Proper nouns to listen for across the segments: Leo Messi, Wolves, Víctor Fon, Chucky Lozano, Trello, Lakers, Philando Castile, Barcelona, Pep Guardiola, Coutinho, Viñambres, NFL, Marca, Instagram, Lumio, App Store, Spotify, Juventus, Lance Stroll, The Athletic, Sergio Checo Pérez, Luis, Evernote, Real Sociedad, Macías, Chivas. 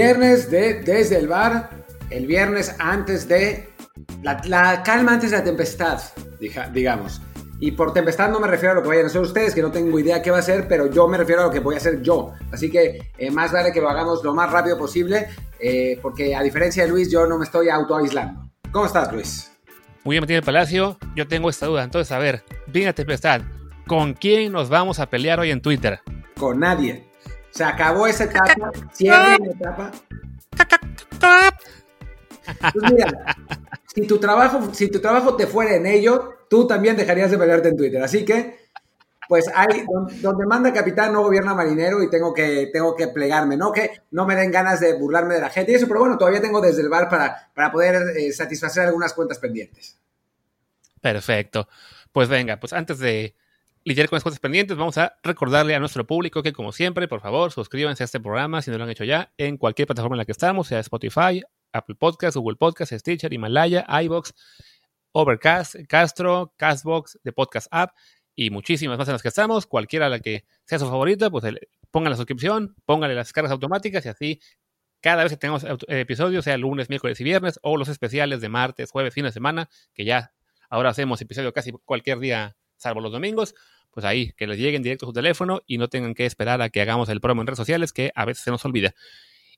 viernes de Desde el Bar, el viernes antes de la calma antes de la tempestad, digamos. Y por tempestad no me refiero a lo que vayan a hacer ustedes, que no tengo idea qué va a hacer, pero yo me refiero a lo que voy a hacer yo. Así que más vale que lo hagamos lo más rápido posible, porque a diferencia de Luis, yo no me estoy autoaislando. ¿Cómo estás, Luis? Muy bien, Martín del Palacio. Yo tengo esta duda. Entonces, a ver, viene la tempestad. ¿Con quién nos vamos a pelear hoy en Twitter? Con nadie. Se acabó esa etapa. Cierra la etapa. Pues mira, si tu trabajo te fuera en ello, tú también dejarías de pelearte en Twitter. Así que, pues hay donde manda capitán no gobierna marinero y tengo que plegarme, ¿no? Que no me den ganas de burlarme de la gente y eso, pero bueno, todavía tengo Desde el Bar para poder satisfacer algunas cuentas pendientes. Perfecto. Pues venga, pues antes de lidiar con las cuentas pendientes, vamos a recordarle a nuestro público que, como siempre, por favor, suscríbanse a este programa si no lo han hecho ya en cualquier plataforma en la que estamos, sea Spotify, Apple Podcasts, Google Podcasts, Stitcher, Himalaya, iVoox, Overcast, Castro, Castbox, The Podcast App y muchísimas más en las que estamos. Cualquiera a la que sea su favorita, pues pongan la suscripción, pónganle las cargas automáticas y así cada vez que tengamos episodios, sea lunes, miércoles y viernes o los especiales de martes, jueves, fin de semana, que ya ahora hacemos episodio casi cualquier día, salvo los domingos, pues ahí, que les lleguen directo a su teléfono y no tengan que esperar a que hagamos el promo en redes sociales, que a veces se nos olvida.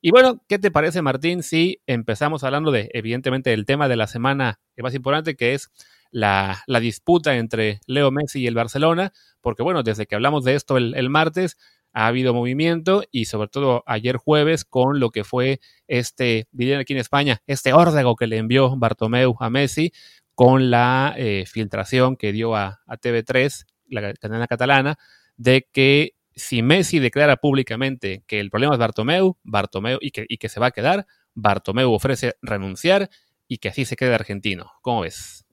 Y bueno, ¿qué te parece, Martín, si empezamos hablando de, evidentemente, el tema de la semana más importante, que es la disputa entre Leo Messi y el Barcelona? Porque bueno, desde que hablamos de esto el martes, ha habido movimiento y sobre todo ayer jueves con lo que fue dirían aquí en España, órdago que le envió Bartomeu a Messi con la filtración que dio a TV3, la cadena catalana, de que si Messi declara públicamente que el problema es Bartomeu y que se va a quedar, Bartomeu ofrece renunciar y que así se quede argentino. ¿Cómo ves?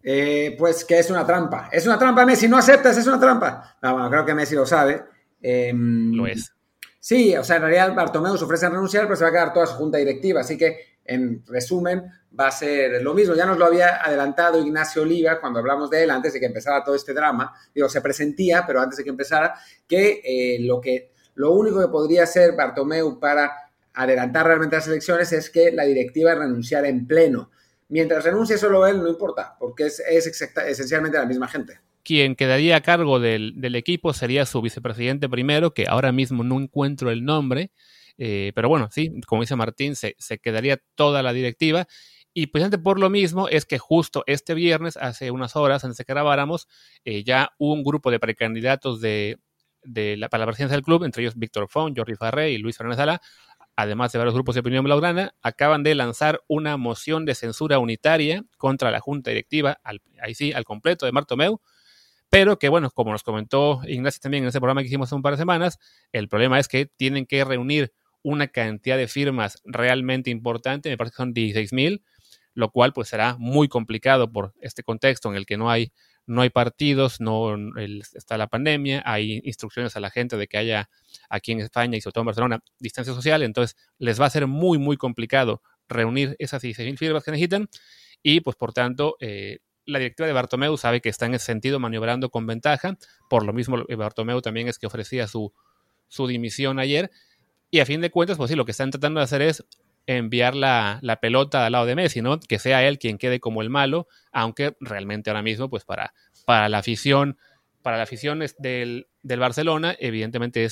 Pues que es una trampa. Es una trampa, Messi. No aceptas, es una trampa. No, bueno, creo que Messi lo sabe. Lo es. Sí, o sea, en realidad Bartomeu se ofrece renunciar, pero se va a quedar toda su junta directiva. Así que, en resumen, va a ser lo mismo. Ya nos lo había adelantado Ignacio Oliva cuando hablamos de él, antes de que empezara todo este drama. Digo, se presentía, pero antes de que empezara, que lo único que podría hacer Bartomeu para adelantar realmente las elecciones es que la directiva renunciara en pleno. Mientras renuncie solo él, no importa, porque es esencialmente la misma gente. Quien quedaría a cargo del equipo sería su vicepresidente primero, que ahora mismo no encuentro el nombre, pero bueno, sí, como dice Martín, se quedaría toda la directiva. Y precisamente por lo mismo es que justo este viernes, hace unas horas antes de que grabáramos, ya un grupo de precandidatos para la presidencia del club, entre ellos Víctor Fon, Jordi Farré y Luis Fernández Sala, además de varios grupos de opinión blaugrana, acaban de lanzar una moción de censura unitaria contra la junta directiva, ahí sí, al completo, de Bartomeu. Pero que, bueno, como nos comentó Ignacio también en ese programa que hicimos hace un par de semanas, el problema es que tienen que reunir una cantidad de firmas realmente importante, me parece que son 16,000, lo cual pues será muy complicado por este contexto en el que no hay partidos, está la pandemia, hay instrucciones a la gente de que haya aquí en España y sobre todo en Barcelona distancia social, entonces les va a ser muy, muy complicado reunir esas 16,000 firmas que necesitan y pues por tanto la directiva de Bartomeu sabe que está en ese sentido maniobrando con ventaja, por lo mismo Bartomeu también es que ofrecía su dimisión ayer. Y a fin de cuentas, pues sí, lo que están tratando de hacer es enviar la pelota al lado de Messi, ¿no? Que sea él quien quede como el malo, aunque realmente ahora mismo, pues para la afición del Barcelona, evidentemente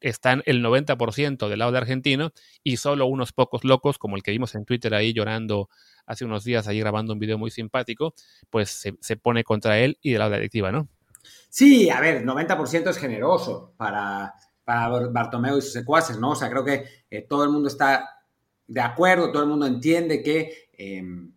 están el 90% del lado de argentino y solo unos pocos locos, como el que vimos en Twitter ahí llorando hace unos días, ahí grabando un video muy simpático, pues se pone contra él y del lado de la directiva, ¿no? Sí, a ver, 90% es generoso para Bartomeu y sus secuaces, ¿no? O sea, creo que todo el mundo está de acuerdo, todo el mundo entiende que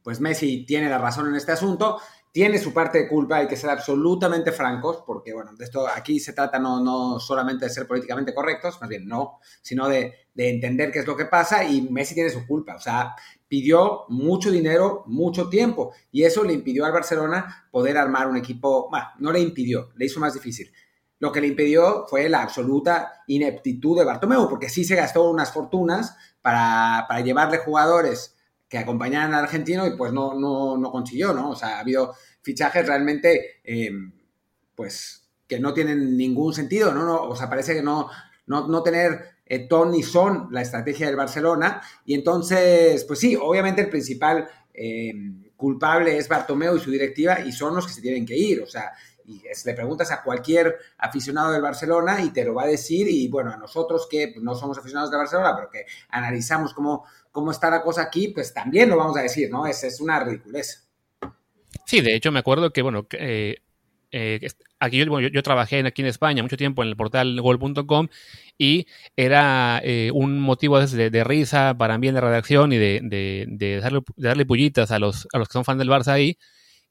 pues Messi tiene la razón en este asunto, tiene su parte de culpa, hay que ser absolutamente francos, porque, bueno, de esto aquí se trata no solamente de ser políticamente correctos, más bien no, sino de entender qué es lo que pasa, y Messi tiene su culpa, o sea, pidió mucho dinero, mucho tiempo, y eso le impidió al Barcelona poder armar un equipo, bueno, no le impidió, le hizo más difícil. Lo que le impidió fue la absoluta ineptitud de Bartomeu, porque sí se gastó unas fortunas para llevarle jugadores que acompañaran al argentino y pues no consiguió, ¿no? O sea, ha habido fichajes realmente, pues, que no tienen ningún sentido, ¿no? O sea, parece que no tener ton y son la estrategia del Barcelona. Y entonces, pues sí, obviamente el principal culpable es Bartomeu y su directiva, y son los que se tienen que ir. O sea, y le preguntas a cualquier aficionado del Barcelona y te lo va a decir. Y bueno, a nosotros que no somos aficionados del Barcelona, pero que analizamos cómo está la cosa aquí, pues también lo vamos a decir, ¿no? Es una ridiculez. Sí, de hecho me acuerdo que, bueno, aquí yo trabajé aquí en España mucho tiempo en el portal gol.com, y era un motivo de risa para mí en la redacción y de darle pullitas a los que son fan del Barça ahí,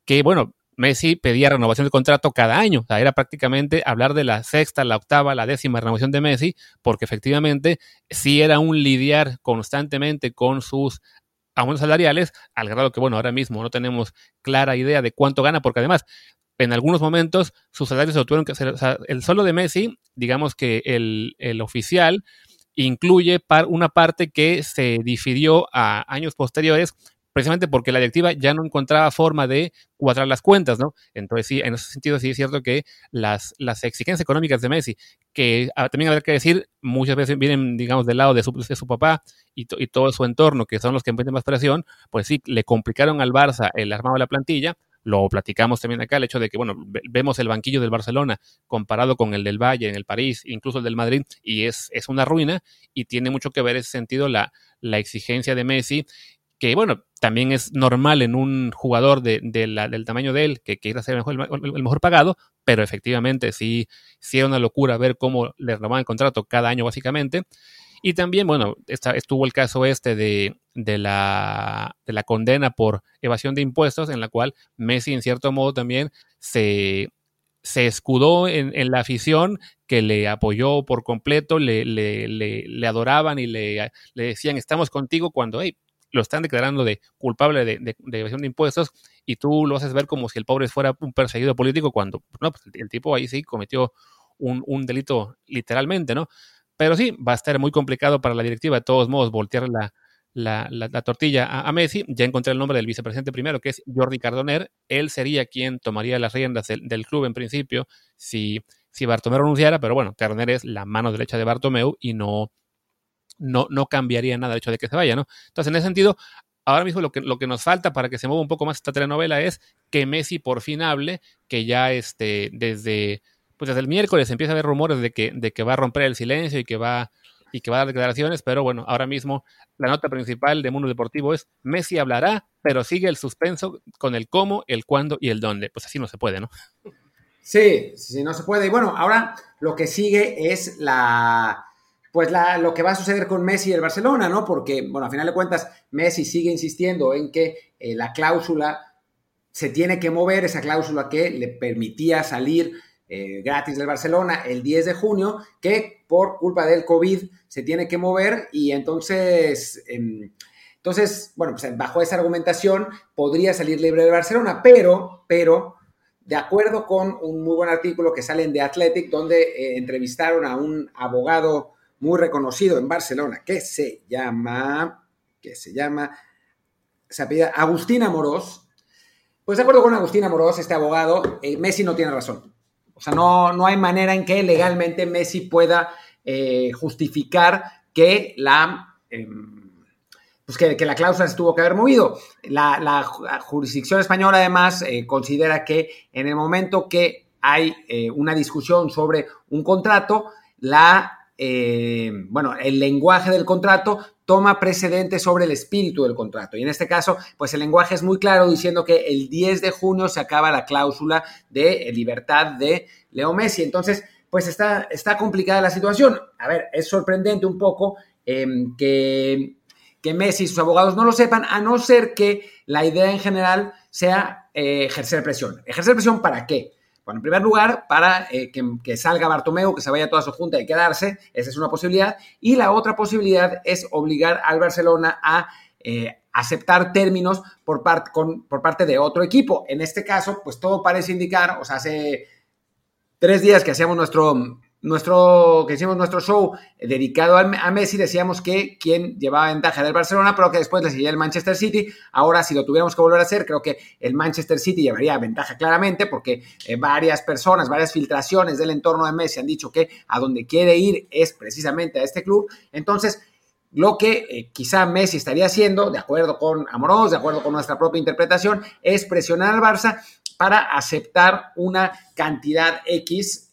que bueno, Messi pedía renovación de contrato cada año. O sea, era prácticamente hablar de la sexta, la octava, la décima renovación de Messi, porque efectivamente sí era un lidiar constantemente con sus aumentos salariales, al grado que, bueno, ahora mismo no tenemos clara idea de cuánto gana, porque además, en algunos momentos, sus salarios se tuvieron que hacer. O sea, el solo de Messi, digamos que el oficial, incluye una parte que se difirió a años posteriores, precisamente porque la directiva ya no encontraba forma de cuadrar las cuentas, ¿no? Entonces, sí, en ese sentido sí es cierto que las exigencias económicas de Messi, que también habrá que decir, muchas veces vienen, digamos, del lado de su papá y todo su entorno, que son los que meten más presión, pues sí, le complicaron al Barça el armado de la plantilla. Lo platicamos también acá, el hecho de que, bueno, vemos el banquillo del Barcelona comparado con el del Valle, en el París, incluso el del Madrid, y es una ruina, y tiene mucho que ver en ese sentido la exigencia de Messi, que bueno, también es normal en un jugador del tamaño de él, que quiera ser el mejor pagado, pero efectivamente sí era una locura ver cómo le renovaban el contrato cada año básicamente. Y también, bueno, estuvo el caso de la condena por evasión de impuestos, en la cual Messi en cierto modo también se escudó en la afición que le apoyó por completo, le adoraban y le decían estamos contigo, cuando lo están declarando de culpable de evasión de impuestos, y tú lo haces ver como si el pobre fuera un perseguido político, cuando no, pues el tipo ahí sí cometió un delito literalmente, ¿no? Pero sí, va a estar muy complicado para la directiva, de todos modos, voltear la tortilla a Messi. Ya encontré el nombre del vicepresidente primero, que es Jordi Cardoner. Él sería quien tomaría las riendas del club en principio, si Bartomeu renunciara, pero bueno, Cardoner es la mano derecha de Bartomeu y no cambiaría nada el hecho de que se vaya, ¿no? Entonces, en ese sentido, ahora mismo lo que nos falta para que se mueva un poco más esta telenovela es que Messi por fin hable, que ya desde el miércoles empieza a haber rumores de que va a romper el silencio y que va a dar declaraciones, pero bueno, ahora mismo la nota principal de Mundo Deportivo es Messi hablará, pero sigue el suspenso con el cómo, el cuándo y el dónde. Pues así no se puede, ¿no? Sí, no se puede. Y bueno, ahora lo que sigue es lo que va a suceder con Messi y el Barcelona, ¿no? Porque, bueno, a final de cuentas, Messi sigue insistiendo en que la cláusula se tiene que mover, esa cláusula que le permitía salir gratis del Barcelona el 10 de junio, que por culpa del COVID se tiene que mover, y entonces, bueno, pues bajo esa argumentación podría salir libre del Barcelona, pero de acuerdo con un muy buen artículo que sale en The Athletic, donde entrevistaron a un abogado muy reconocido en Barcelona, se apellida Agustín Amorós. Pues de acuerdo con Agustín Amorós, este abogado, Messi no tiene razón. O sea, no hay manera en que legalmente Messi pueda justificar que la cláusula se tuvo que haber movido. La jurisdicción española, además, considera que en el momento que hay una discusión sobre un contrato, el lenguaje del contrato toma precedente sobre el espíritu del contrato. Y en este caso, pues el lenguaje es muy claro, diciendo que el 10 de junio se acaba la cláusula de libertad de Leo Messi. Entonces, pues está complicada la situación. A ver, es sorprendente un poco que Messi y sus abogados no lo sepan, a no ser que la idea en general sea ejercer presión. ¿Ejercer presión para qué? Bueno, en primer lugar, para que salga Bartomeu, que se vaya toda su junta y quedarse. Esa es una posibilidad. Y la otra posibilidad es obligar al Barcelona a aceptar términos por parte de otro equipo. En este caso, pues todo parece indicar, o sea, hace 3 días que hacíamos nuestro que hicimos nuestro show dedicado a Messi, decíamos que quien llevaba ventaja del Barcelona, pero que después le seguía el Manchester City. Ahora, si lo tuviéramos que volver a hacer, creo que el Manchester City llevaría ventaja claramente, porque varias personas, varias filtraciones del entorno de Messi han dicho que a donde quiere ir es precisamente a este club. Entonces, lo que quizá Messi estaría haciendo, de acuerdo con Amorós, de acuerdo con nuestra propia interpretación, es presionar al Barça para aceptar una cantidad X,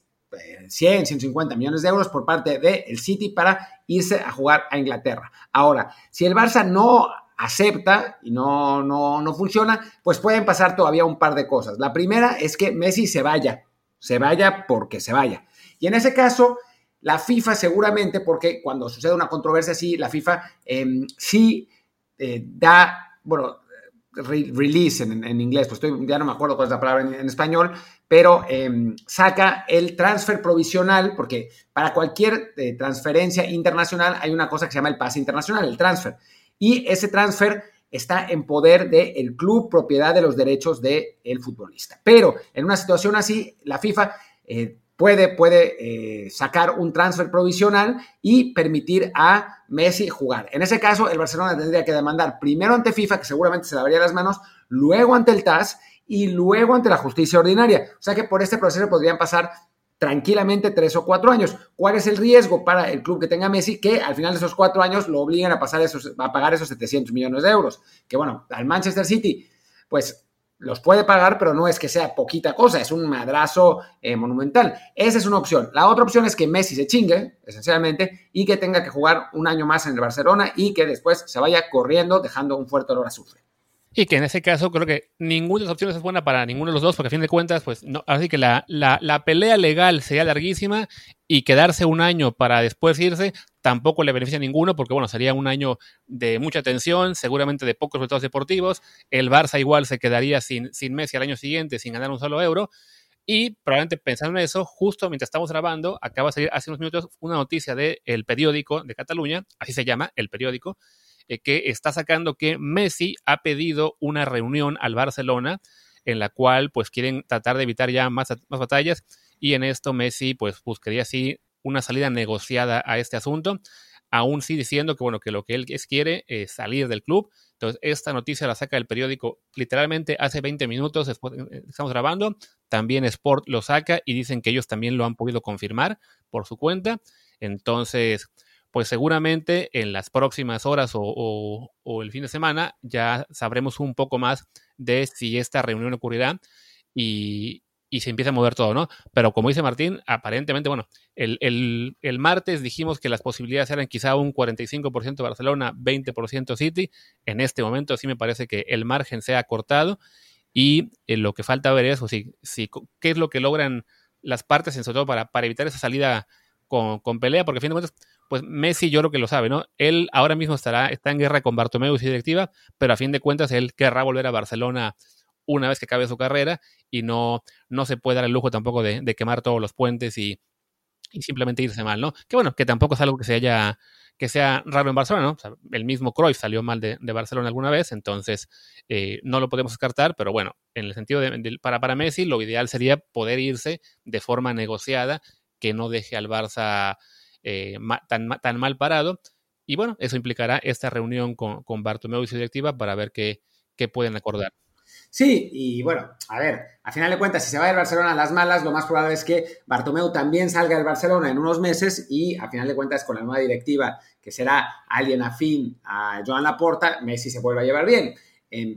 100, 150 millones de euros por parte del City para irse a jugar a Inglaterra. Ahora, si el Barça no acepta y no funciona, pues pueden pasar todavía un par de cosas. La primera es que Messi se vaya porque se vaya. Y en ese caso, la FIFA seguramente, porque cuando sucede una controversia así, la FIFA release en inglés, pues ya no me acuerdo cuál es la palabra en español, pero saca el transfer provisional, porque para cualquier transferencia internacional hay una cosa que se llama el pase internacional, el transfer, y ese transfer está en poder del club, propiedad de los derechos del futbolista. Pero en una situación así, la FIFA puede sacar un transfer provisional y permitir a Messi jugar. En ese caso, el Barcelona tendría que demandar primero ante FIFA, que seguramente se lavaría las manos, luego ante el TAS y luego ante la justicia ordinaria. O sea que por este proceso podrían pasar tranquilamente 3 o 4 años. ¿Cuál es el riesgo para el club que tenga Messi? Que al final de esos 4 años lo obliguen a pagar esos 700 millones de euros. Que bueno, al Manchester City, pues los puede pagar, pero no es que sea poquita cosa, es un madrazo monumental. Esa es una opción. La otra opción es que Messi se chingue, esencialmente, y que tenga que jugar un año más en el Barcelona y que después se vaya corriendo, dejando un fuerte olor a azufre. Y que en ese caso creo que ninguna de las opciones es buena para ninguno de los dos, porque a fin de cuentas, pues no, así que la pelea legal sería larguísima y quedarse un año para después irse tampoco le beneficia a ninguno, porque bueno, sería un año de mucha tensión, seguramente de pocos resultados deportivos, el Barça igual se quedaría sin Messi al año siguiente, sin ganar un solo euro, y probablemente pensando en eso, justo mientras estamos grabando, acaba de salir hace unos minutos una noticia del periódico de Cataluña, así se llama, el periódico, que está sacando que Messi ha pedido una reunión al Barcelona en la cual pues quieren tratar de evitar ya más batallas, y en esto Messi pues buscaría así una salida negociada a este asunto, aún sí diciendo que bueno, que lo que él quiere es salir del club. Entonces esta noticia la saca el periódico literalmente hace 20 minutos después estamos grabando, también Sport lo saca y dicen que ellos también lo han podido confirmar por su cuenta. Entonces pues seguramente en las próximas horas o el fin de semana ya sabremos un poco más de si esta reunión ocurrirá y se empieza a mover todo, ¿no? Pero como dice Martín, aparentemente, bueno, el martes dijimos que las posibilidades eran quizá un 45% Barcelona, 20% City. En este momento sí me parece que el margen se ha acortado y lo que falta ver es qué es lo que logran las partes, sobre todo para evitar esa salida con pelea, porque a fin de cuentas, pues Messi yo creo que lo sabe, ¿no? Él ahora mismo está en guerra con Bartomeu y su directiva, pero a fin de cuentas él querrá volver a Barcelona una vez que acabe su carrera y no se puede dar el lujo tampoco de quemar todos los puentes y simplemente irse mal, ¿no? Que bueno, que tampoco es algo que sea raro en Barcelona, ¿no? O sea, el mismo Cruyff salió mal de Barcelona alguna vez, entonces no lo podemos descartar, pero bueno, en el sentido para Messi lo ideal sería poder irse de forma negociada, que no deje al Barça tan mal parado, y bueno, eso implicará esta reunión con Bartomeu y su directiva para ver qué pueden acordar. Sí, y bueno, a ver, a final de cuentas, si se va del Barcelona a las malas, lo más probable es que Bartomeu también salga del Barcelona en unos meses y a final de cuentas con la nueva directiva, que será alguien afín a Joan Laporta, Messi se vuelve a llevar bien,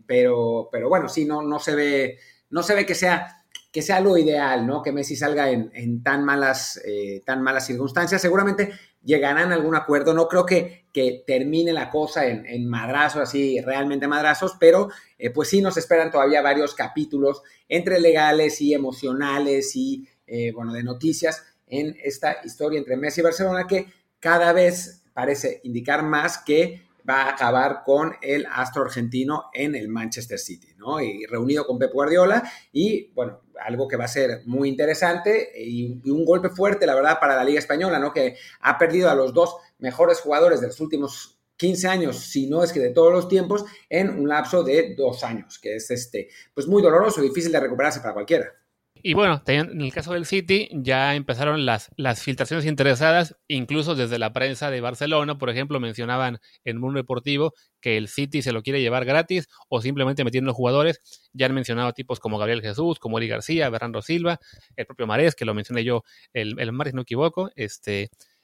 pero bueno, sí, no se ve que sea lo ideal, ¿no? Que Messi salga en tan malas circunstancias. Seguramente llegarán a algún acuerdo. No creo que termine la cosa en madrazos, así realmente madrazos, pero pues sí nos esperan todavía varios capítulos entre legales y emocionales y, bueno, de noticias en esta historia entre Messi y Barcelona, que cada vez parece indicar más que va a acabar con el astro argentino en el Manchester City, ¿no? Y reunido con Pep Guardiola y, bueno, algo que va a ser muy interesante y un golpe fuerte, la verdad, para la Liga Española, ¿no? Que ha perdido a los dos mejores jugadores de los últimos 15 años, si no es que de todos los tiempos, en un lapso de 2 años, que es pues muy doloroso, difícil de recuperarse para cualquiera. Y bueno, en el caso del City ya empezaron las filtraciones interesadas, incluso desde la prensa de Barcelona, por ejemplo, mencionaban en Mundo Deportivo que el City se lo quiere llevar gratis o simplemente metiendo jugadores. Ya han mencionado tipos como Gabriel Jesús, como Eri García, Bernardo Silva, el propio Marés, que lo mencioné yo el martes, no equivoco.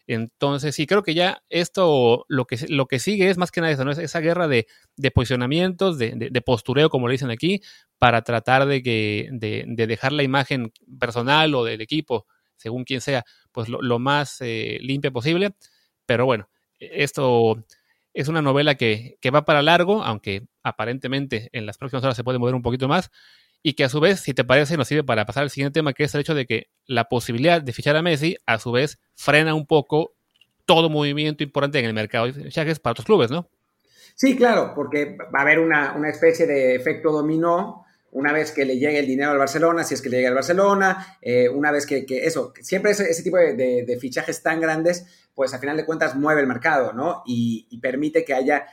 Entonces sí, creo que ya esto lo que sigue es más que nada eso, ¿no? Es esa guerra de posicionamientos, de postureo, como le dicen aquí, para tratar de dejar la imagen personal o del equipo, según quien sea, pues lo más limpia posible. Pero bueno, esto es una novela que va para largo, aunque aparentemente en las próximas horas se puede mover un poquito más, y que a su vez, si te parece, nos sirve para pasar al siguiente tema, que es el hecho de que la posibilidad de fichar a Messi, a su vez, frena un poco todo movimiento importante en el mercado de fichajes para otros clubes, ¿no? Sí, claro, porque va a haber una especie de efecto dominó una vez que le llegue el dinero al Barcelona, si es que le llega al Barcelona, una vez que eso, siempre ese tipo de fichajes tan grandes, pues a final de cuentas mueve el mercado, ¿no? Y permite que haya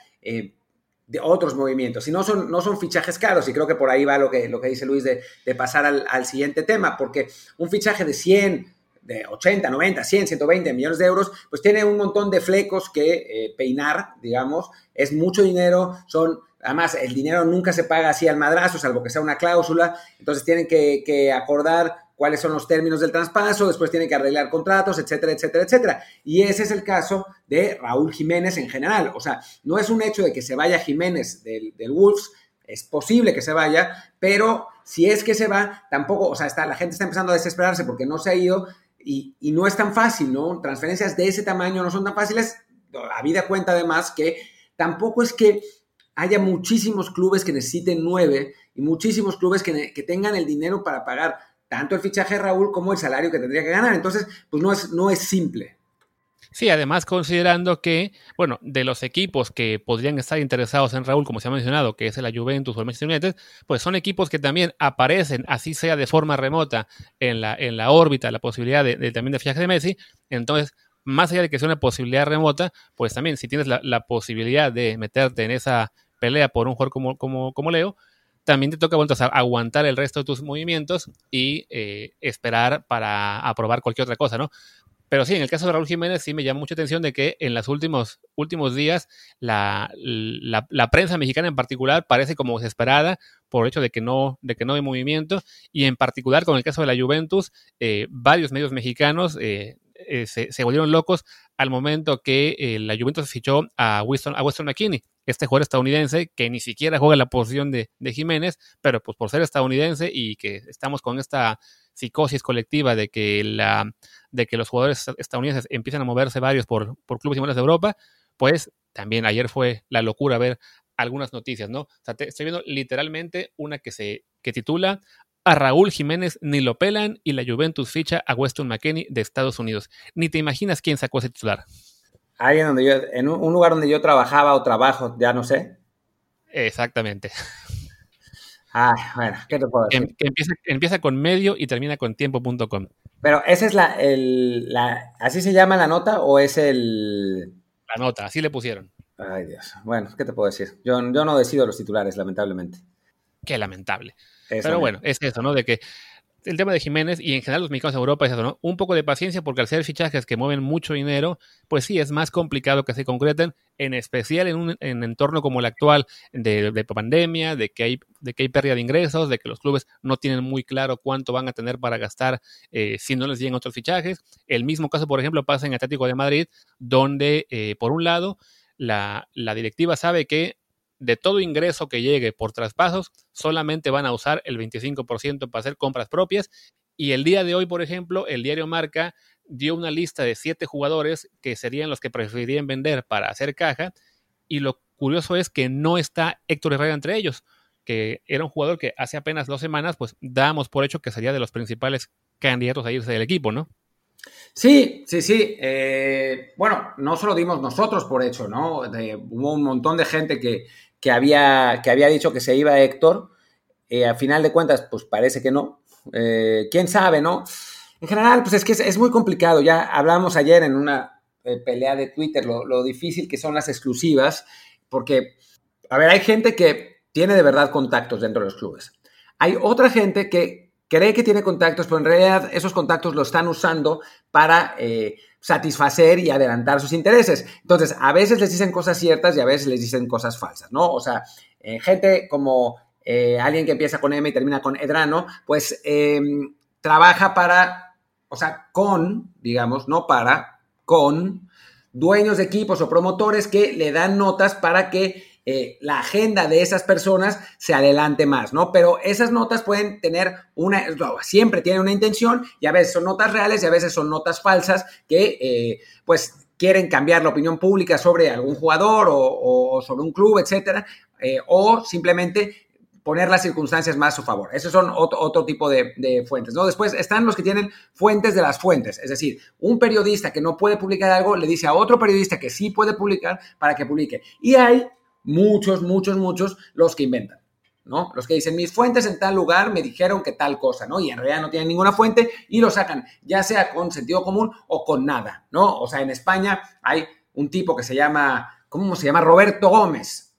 de otros movimientos. Y no son fichajes caros, y creo que por ahí va lo que dice Luis de pasar al siguiente tema, porque un fichaje de 100, de 80, 90, 100, 120 millones de euros, pues tiene un montón de flecos que peinar, digamos. Es mucho dinero, además el dinero nunca se paga así al madrazo, salvo que sea una cláusula, entonces tienen que acordar cuáles son los términos del traspaso, después tienen que arreglar contratos, etcétera, etcétera, etcétera. Y ese es el caso de Raúl Jiménez en general. O sea, no es un hecho de que se vaya Jiménez del Wolves, es posible que se vaya, pero si es que se va, tampoco, o sea, la gente está empezando a desesperarse porque no se ha ido y no es tan fácil, ¿no? Transferencias de ese tamaño no son tan fáciles, habida cuenta además que tampoco es que haya muchísimos clubes que necesiten 9 y muchísimos clubes que tengan el dinero para pagar tanto el fichaje de Raúl como el salario que tendría que ganar. Entonces, pues no es simple. Sí, además considerando que, bueno, de los equipos que podrían estar interesados en Raúl, como se ha mencionado, que es la Juventus o el Manchester United, pues son equipos que también aparecen, así sea de forma remota, en la órbita, la posibilidad de también de fichaje de Messi. Entonces, más allá de que sea una posibilidad remota, pues también si tienes la posibilidad de meterte en esa pelea por un jugador como Leo, también te toca aguantar el resto de tus movimientos y esperar para aprobar cualquier otra cosa, ¿no? Pero sí, en el caso de Raúl Jiménez sí me llama mucha atención de que en los últimos días la prensa mexicana en particular parece como desesperada por el hecho de que no hay movimiento, y en particular con el caso de la Juventus, varios medios mexicanos se volvieron locos al momento que la Juventus fichó a Weston McKennie, este jugador estadounidense que ni siquiera juega la posición de Jiménez, pero pues por ser estadounidense y que estamos con esta psicosis colectiva de que los jugadores estadounidenses empiezan a moverse varios por clubes y monedas de Europa, pues también ayer fue la locura ver algunas noticias, ¿no? O sea, estoy viendo literalmente una que titula: a Raúl Jiménez ni lo pelan y la Juventus ficha a Weston McKennie de Estados Unidos. Ni te imaginas quién sacó ese titular. Alguien en un lugar donde yo trabajaba o trabajo, ya no sé. Exactamente. Ah, bueno, ¿qué te puedo decir? Que empieza con medio y termina con tiempo.com. Pero esa es ¿así se llama la nota o es la nota, así le pusieron. Ay, Dios. Bueno, ¿qué te puedo decir? Yo no decido los titulares, lamentablemente. Qué lamentable. Pero bueno, es eso, ¿no? De que el tema de Jiménez y en general los mexicanos de Europa es eso, ¿no? Un poco de paciencia porque al ser fichajes que mueven mucho dinero, pues sí, es más complicado que se concreten, en especial en un entorno como el actual de pandemia, de que hay pérdida de ingresos, de que los clubes no tienen muy claro cuánto van a tener para gastar si no les llegan otros fichajes. El mismo caso, por ejemplo, pasa en Atlético de Madrid, donde, por un lado, la directiva sabe que de todo ingreso que llegue por traspasos, solamente van a usar el 25% para hacer compras propias. Y el día de hoy, por ejemplo, el diario Marca dio una lista de 7 jugadores que serían los que preferirían vender para hacer caja. Y lo curioso es que no está Héctor Herrera entre ellos, que era un jugador que hace apenas 2 semanas, pues damos por hecho que sería de los principales candidatos a irse del equipo, ¿no? Sí. Bueno, no solo dimos nosotros por hecho, ¿no? Hubo un montón de gente que había dicho que se iba Héctor. A final de cuentas, pues parece que no. ¿Quién sabe, no? En general, pues es que es muy complicado. Ya hablamos ayer en una pelea de Twitter lo difícil que son las exclusivas. Porque, a ver, hay gente que tiene de verdad contactos dentro de los clubes. Hay otra gente que cree que tiene contactos, pero en realidad esos contactos lo están usando para satisfacer y adelantar sus intereses. Entonces, a veces les dicen cosas ciertas y a veces les dicen cosas falsas, ¿no? O sea, gente como alguien que empieza con M y termina con Edrano, pues trabaja para, o sea, con, digamos, no para, con dueños de equipos o promotores que le dan notas para que la agenda de esas personas se adelante más, ¿no? Pero esas notas pueden tener una, siempre tienen una intención, y a veces son notas reales y a veces son notas falsas que, pues, quieren cambiar la opinión pública sobre algún jugador o sobre un club, etcétera, o simplemente poner las circunstancias más a su favor. Esos son otro tipo de fuentes, ¿no? Después están los que tienen fuentes de las fuentes. Es decir, un periodista que no puede publicar algo le dice a otro periodista que sí puede publicar para que publique. Y hay muchos los que inventan, ¿no? Los que dicen, mis fuentes en tal lugar me dijeron que tal cosa, ¿no? Y en realidad no tienen ninguna fuente y lo sacan, ya sea con sentido común o con nada, ¿no? O sea, en España hay un tipo que se llama, ¿cómo se llama? Roberto Gómez,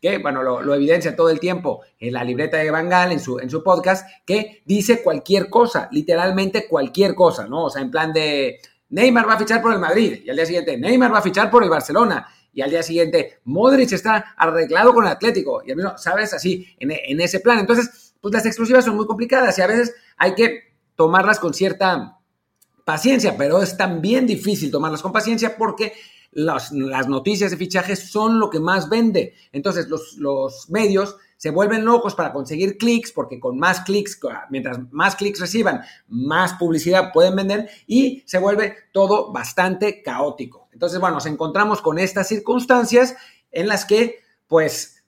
que, bueno, lo evidencia todo el tiempo en la libreta de Van Gaal, en su podcast, que dice cualquier cosa, literalmente cualquier cosa, ¿no? O sea, en plan de Neymar va a fichar por el Madrid, y al día siguiente Neymar va a fichar por el Barcelona, y al día siguiente Modric está arreglado con el Atlético, y al menos, ¿sabes? Así, en ese plan. Entonces, pues las exclusivas son muy complicadas y a veces hay que tomarlas con cierta paciencia, pero es también difícil tomarlas con paciencia porque las noticias de fichajes son lo que más vende. Entonces, los medios se vuelven locos para conseguir clics, porque con más clics, mientras más clics reciban, más publicidad pueden vender, y se vuelve todo bastante caótico. Entonces, bueno, nos encontramos con estas circunstancias en las que, pues,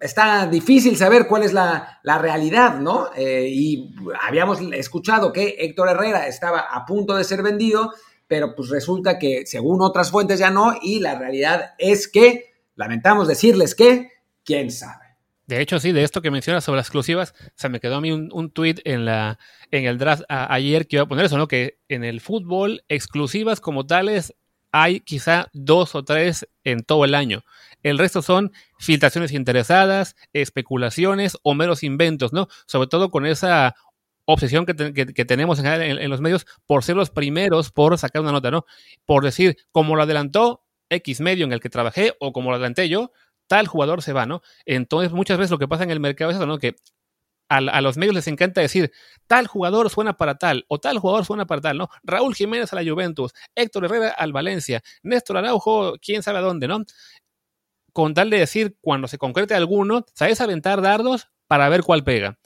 está difícil saber cuál es la realidad, ¿no? Y habíamos escuchado que Héctor Herrera estaba a punto de ser vendido, pero pues resulta que según otras fuentes ya no, y la realidad es que, lamentamos decirles que, quién sabe. De hecho, sí, de esto que mencionas sobre las exclusivas, se me quedó a mí un tweet en el draft ayer que iba a poner eso, ¿no? Que en el fútbol, exclusivas como tales, hay quizá 2 o 3 en todo el año. El resto son filtraciones interesadas, especulaciones o meros inventos, ¿no? Sobre todo con esa obsesión que tenemos en los medios por ser los primeros por sacar una nota, ¿no? Por decir, como lo adelantó X medio en el que trabajé o como lo adelanté yo, tal jugador se va, ¿no? Entonces, muchas veces lo que pasa en el mercado es eso, ¿no? Que a los medios les encanta decir, tal jugador suena para tal, o tal jugador suena para tal, ¿no? Raúl Jiménez a la Juventus, Héctor Herrera al Valencia, Néstor Araujo, quién sabe a dónde, ¿no? Con tal de decir, cuando se concrete alguno, sabes aventar dardos para ver cuál pega.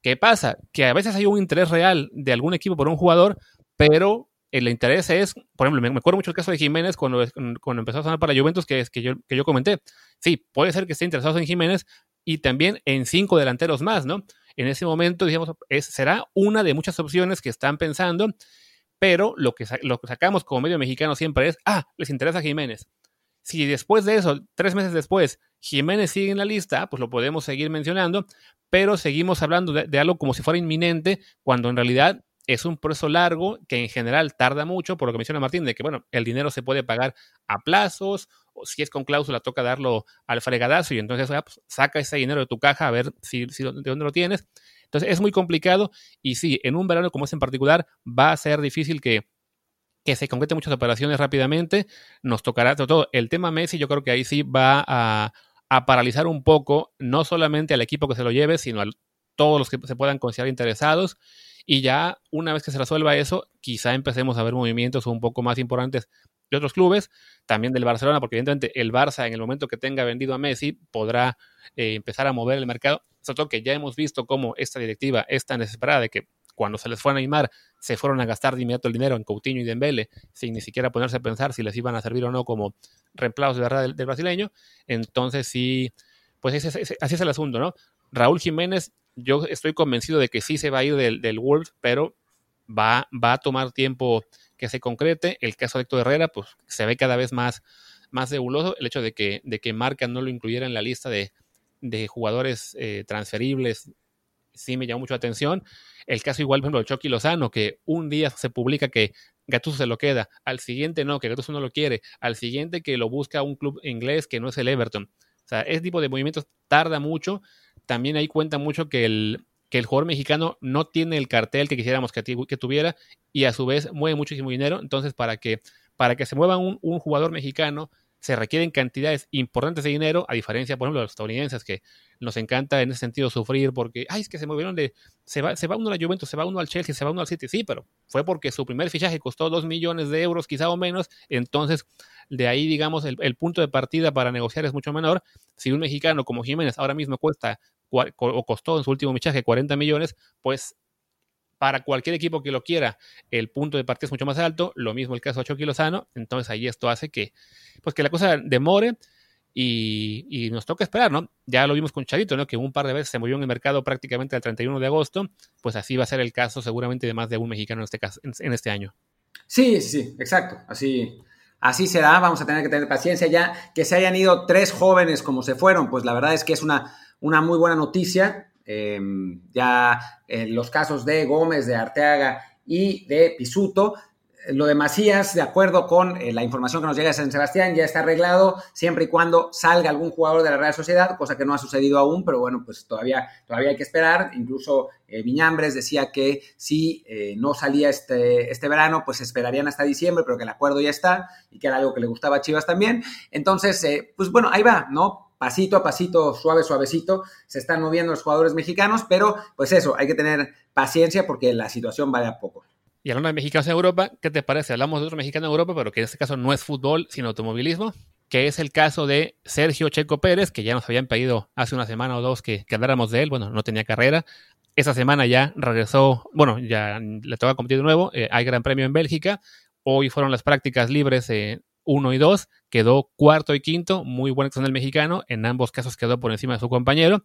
¿Qué pasa? Que a veces hay un interés real de algún equipo por un jugador, pero el interés es, por ejemplo, me acuerdo mucho el caso de Jiménez cuando empezó a sonar para Juventus, que yo comenté. Sí, puede ser que esté interesado en Jiménez y también en 5 delanteros más, ¿no? En ese momento, digamos, será una de muchas opciones que están pensando, pero lo que sacamos como medio mexicano siempre es, les interesa Jiménez. Si después de eso, 3 meses después, Jiménez sigue en la lista, pues lo podemos seguir mencionando, pero seguimos hablando de algo como si fuera inminente, cuando en realidad es un proceso largo que en general tarda mucho, por lo que menciona Martín, de que, bueno, el dinero se puede pagar a plazos, o si es con cláusula toca darlo al fregadazo, y entonces pues, saca ese dinero de tu caja a ver si de dónde lo tienes. Entonces es muy complicado, y sí, en un verano como este en particular va a ser difícil que se concreten muchas operaciones rápidamente. Nos tocará, sobre todo, el tema Messi, yo creo que ahí sí va a paralizar un poco, no solamente al equipo que se lo lleve, sino a todos los que se puedan considerar interesados. Y ya una vez que se resuelva eso, quizá empecemos a ver movimientos un poco más importantes de otros clubes, también del Barcelona, porque evidentemente el Barça en el momento que tenga vendido a Messi podrá empezar a mover el mercado, sobre todo que ya hemos visto cómo esta directiva es tan desesperada de que cuando se les fue a Neymar se fueron a gastar de inmediato el dinero en Coutinho y Dembélé sin ni siquiera ponerse a pensar si les iban a servir o no como reemplazos de verdad del brasileño. Entonces sí, pues así es el asunto, ¿no? Raúl Jiménez, yo estoy convencido de que sí se va a ir del Wolves, pero va a tomar tiempo que se concrete. El caso de Héctor Herrera, pues se ve cada vez más nebuloso. El hecho de que Marca no lo incluyera en la lista de jugadores transferibles sí me llamó mucho la atención. El caso igual, por ejemplo, de Chucky Lozano, que un día se publica que Gattuso se lo queda, al siguiente no, que Gattuso no lo quiere, al siguiente que lo busca un club inglés que no es el Everton. O sea, ese tipo de movimientos tarda mucho. También ahí cuenta mucho que el que el jugador mexicano no tiene el cartel que quisiéramos que tuviera, y a su vez mueve muchísimo dinero. Entonces, para que se mueva un jugador mexicano, se requieren cantidades importantes de dinero, a diferencia, por ejemplo, de los estadounidenses, que nos encanta en ese sentido sufrir porque, ay, es que se movieron de... Se va uno a la Juventus, se va uno al Chelsea, se va uno al City. Sí, pero fue porque su primer fichaje costó 2 millones de euros, quizá o menos. Entonces, de ahí, digamos, el punto de partida para negociar es mucho menor. Si un mexicano como Jiménez ahora mismo costó en su último fichaje 40 millones, pues... para cualquier equipo que lo quiera, el punto de partida es mucho más alto. Lo mismo el caso de Chucky Lozano. Entonces ahí esto hace que la cosa demore y nos toca esperar, ¿no? Ya lo vimos con Charito, ¿no? Que un par de veces se movió en el mercado prácticamente al 31 de agosto. Pues así va a ser el caso seguramente de más de un mexicano en este caso, en este año. Sí, exacto. Así será. Vamos a tener que tener paciencia. Ya que se hayan ido 3 jóvenes como se fueron, pues la verdad es que es una muy buena noticia. Los casos de Gómez, de Arteaga y de Pisuto. Lo de Macías, de acuerdo con la información que nos llega de San Sebastián, ya está arreglado siempre y cuando salga algún jugador de la Real Sociedad, cosa que no ha sucedido aún, pero bueno, pues todavía hay que esperar. Incluso Viñambres decía que si no salía este verano, pues esperarían hasta diciembre, pero que el acuerdo ya está y que era algo que le gustaba a Chivas también. Entonces, pues bueno, ahí va, ¿no? Pasito a pasito, suavecito, se están moviendo los jugadores mexicanos, pero pues eso, hay que tener paciencia porque la situación va de a poco. Y hablando de mexicanos en Europa, ¿qué te parece? Hablamos de otro mexicano en Europa, pero que en este caso no es fútbol, sino automovilismo, que es el caso de Sergio Checo Pérez, que ya nos habían pedido hace una semana o dos que habláramos de él. Bueno, no tenía carrera. Esa semana ya regresó, bueno, ya le toca competir de nuevo, hay Gran Premio en Bélgica. Hoy fueron las prácticas libres 1 y 2, quedó cuarto y quinto, muy buena actuación del mexicano, en ambos casos quedó por encima de su compañero,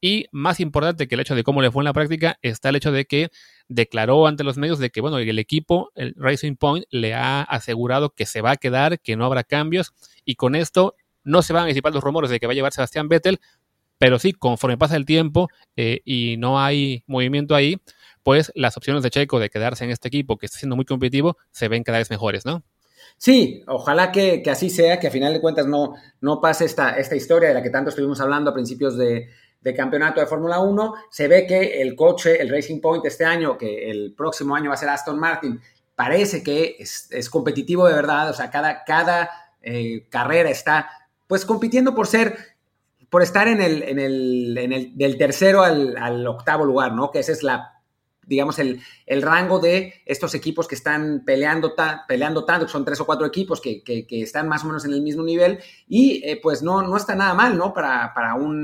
y más importante que el hecho de cómo le fue en la práctica, está el hecho de que declaró ante los medios de que, bueno, el equipo, el Racing Point, le ha asegurado que se va a quedar, que no habrá cambios, y con esto no se van a disipar los rumores de que va a llevar Sebastián Vettel, pero sí, conforme pasa el tiempo y no hay movimiento ahí, pues las opciones de Checo de quedarse en este equipo, que está siendo muy competitivo, se ven cada vez mejores, ¿no? Sí, ojalá que así sea, que a final de cuentas no pase esta historia de la que tanto estuvimos hablando a principios de campeonato de Fórmula 1. Se ve que el coche, el Racing Point este año, que el próximo año va a ser Aston Martin, parece que es competitivo de verdad. O sea, cada carrera está pues compitiendo por estar en el del tercero al octavo lugar, ¿no? Que esa es la, digamos, el rango de estos equipos que están peleando tanto, que son 3 o 4 equipos que están más o menos en el mismo nivel, y pues no está nada mal, ¿no? Para un